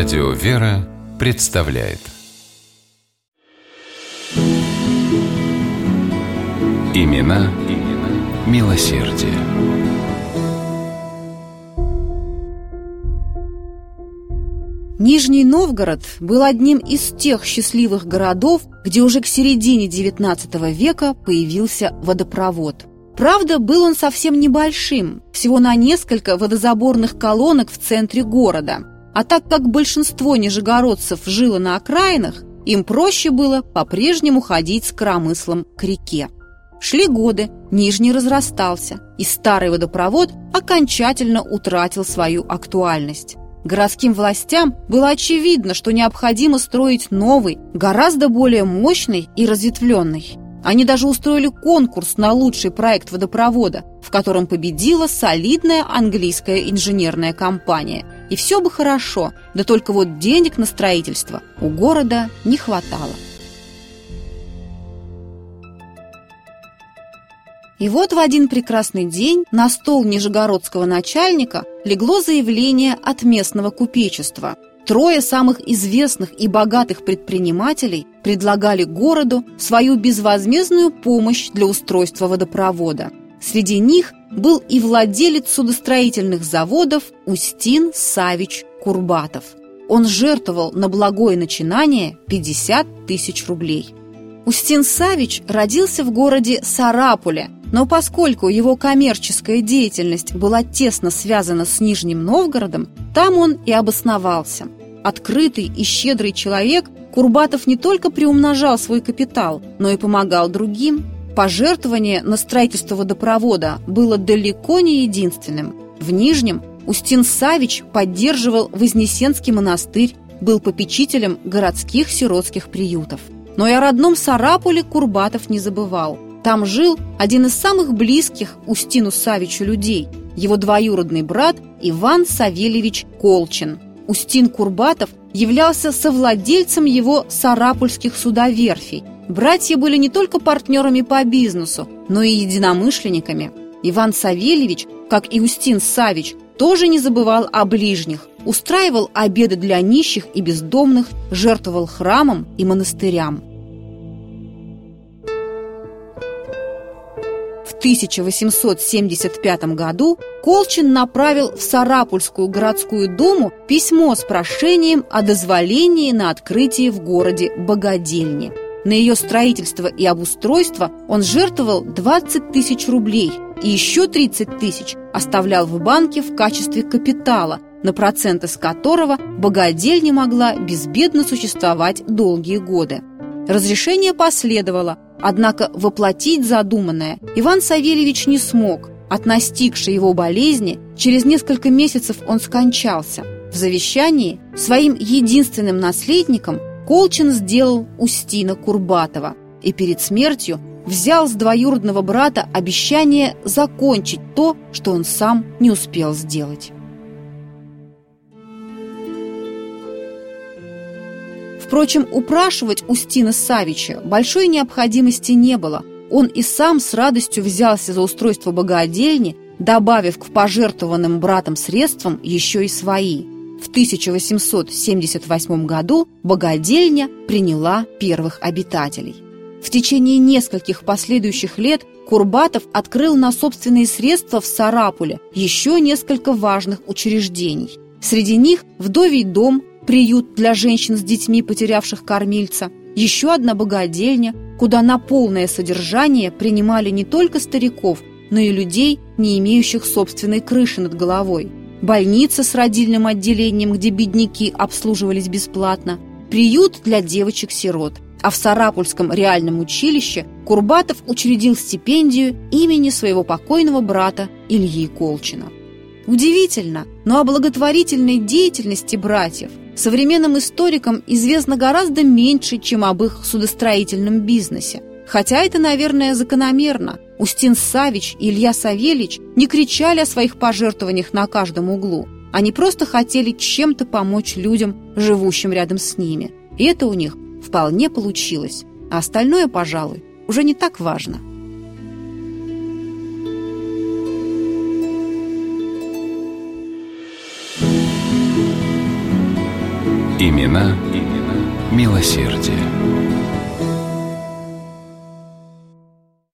Радио «Вера» представляет. Имена, имена милосердие. Нижний Новгород был одним из тех счастливых городов, где уже к середине XIX века появился водопровод. Правда, был он совсем небольшим, всего на несколько водозаборных колонок в центре города. А так как большинство нижегородцев жило на окраинах, им проще было по-прежнему ходить с коромыслом к реке. Шли годы, Нижний разрастался, и старый водопровод окончательно утратил свою актуальность. Городским властям было очевидно, что необходимо строить новый, гораздо более мощный и разветвленный. Они даже устроили конкурс на лучший проект водопровода, в котором победила солидная английская инженерная компания. И все бы хорошо, да только вот денег на строительство у города не хватало. И вот в один прекрасный день на стол нижегородского начальника легло заявление от местного купечества. Трое самых известных и богатых предпринимателей предлагали городу свою безвозмездную помощь для устройства водопровода. Среди них был и владелец судостроительных заводов Устин Савич Курбатов. Он жертвовал на благое начинание 50 тысяч рублей. Устин Савич родился в городе Сарапуле, но поскольку его коммерческая деятельность была тесно связана с Нижним Новгородом, там он и обосновался. Открытый и щедрый человек, Курбатов не только приумножал свой капитал, но и помогал другим. Пожертвование на строительство водопровода было далеко не единственным. В Нижнем Устин Савич поддерживал Вознесенский монастырь, был попечителем городских сиротских приютов. Но и о родном Сарапуле Курбатов не забывал. Там жил один из самых близких Устину Савичу людей, его двоюродный брат Иван Савельевич Колчин. Устин Курбатов являлся совладельцем его сарапульских судоверфей. Братья были не только партнерами по бизнесу, но и единомышленниками. Иван Савельевич, как и Устин Савич, тоже не забывал о ближних, устраивал обеды для нищих и бездомных, жертвовал храмам и монастырям. В 1875 году Колчин направил в Сарапульскую городскую думу письмо с прошением о дозволении на открытие в городе богадельни. На ее строительство и обустройство он жертвовал 20 тысяч рублей и еще 30 тысяч оставлял в банке в качестве капитала, на проценты с которого богадельня могла безбедно существовать долгие годы. Разрешение последовало, однако воплотить задуманное Иван Савельевич не смог. От настигшей его болезни через несколько месяцев он скончался. В завещании своим единственным наследником Колчин сделал Устина Курбатова и перед смертью взял с двоюродного брата обещание закончить то, что он сам не успел сделать. Впрочем, упрашивать Устина Савича большой необходимости не было. Он и сам с радостью взялся за устройство богадельни, добавив к пожертвованным братом средствам еще и свои. В 1878 году богадельня приняла первых обитателей. В течение нескольких последующих лет Курбатов открыл на собственные средства в Сарапуле еще несколько важных учреждений. Среди них вдовий дом, приют для женщин с детьми, потерявших кормильца, еще одна богадельня, куда на полное содержание принимали не только стариков, но и людей, не имеющих собственной крыши над головой, больница с родильным отделением, где бедняки обслуживались бесплатно, приют для девочек-сирот. А в Сарапульском реальном училище Курбатов учредил стипендию имени своего покойного брата Ильи Колчина. Удивительно, но о благотворительной деятельности братьев современным историкам известно гораздо меньше, чем об их судостроительном бизнесе. Хотя это, наверное, закономерно. Устин Савич и Илья Савельич не кричали о своих пожертвованиях на каждом углу. Они просто хотели чем-то помочь людям, живущим рядом с ними. И это у них вполне получилось. А остальное, пожалуй, уже не так важно. Имена милосердия.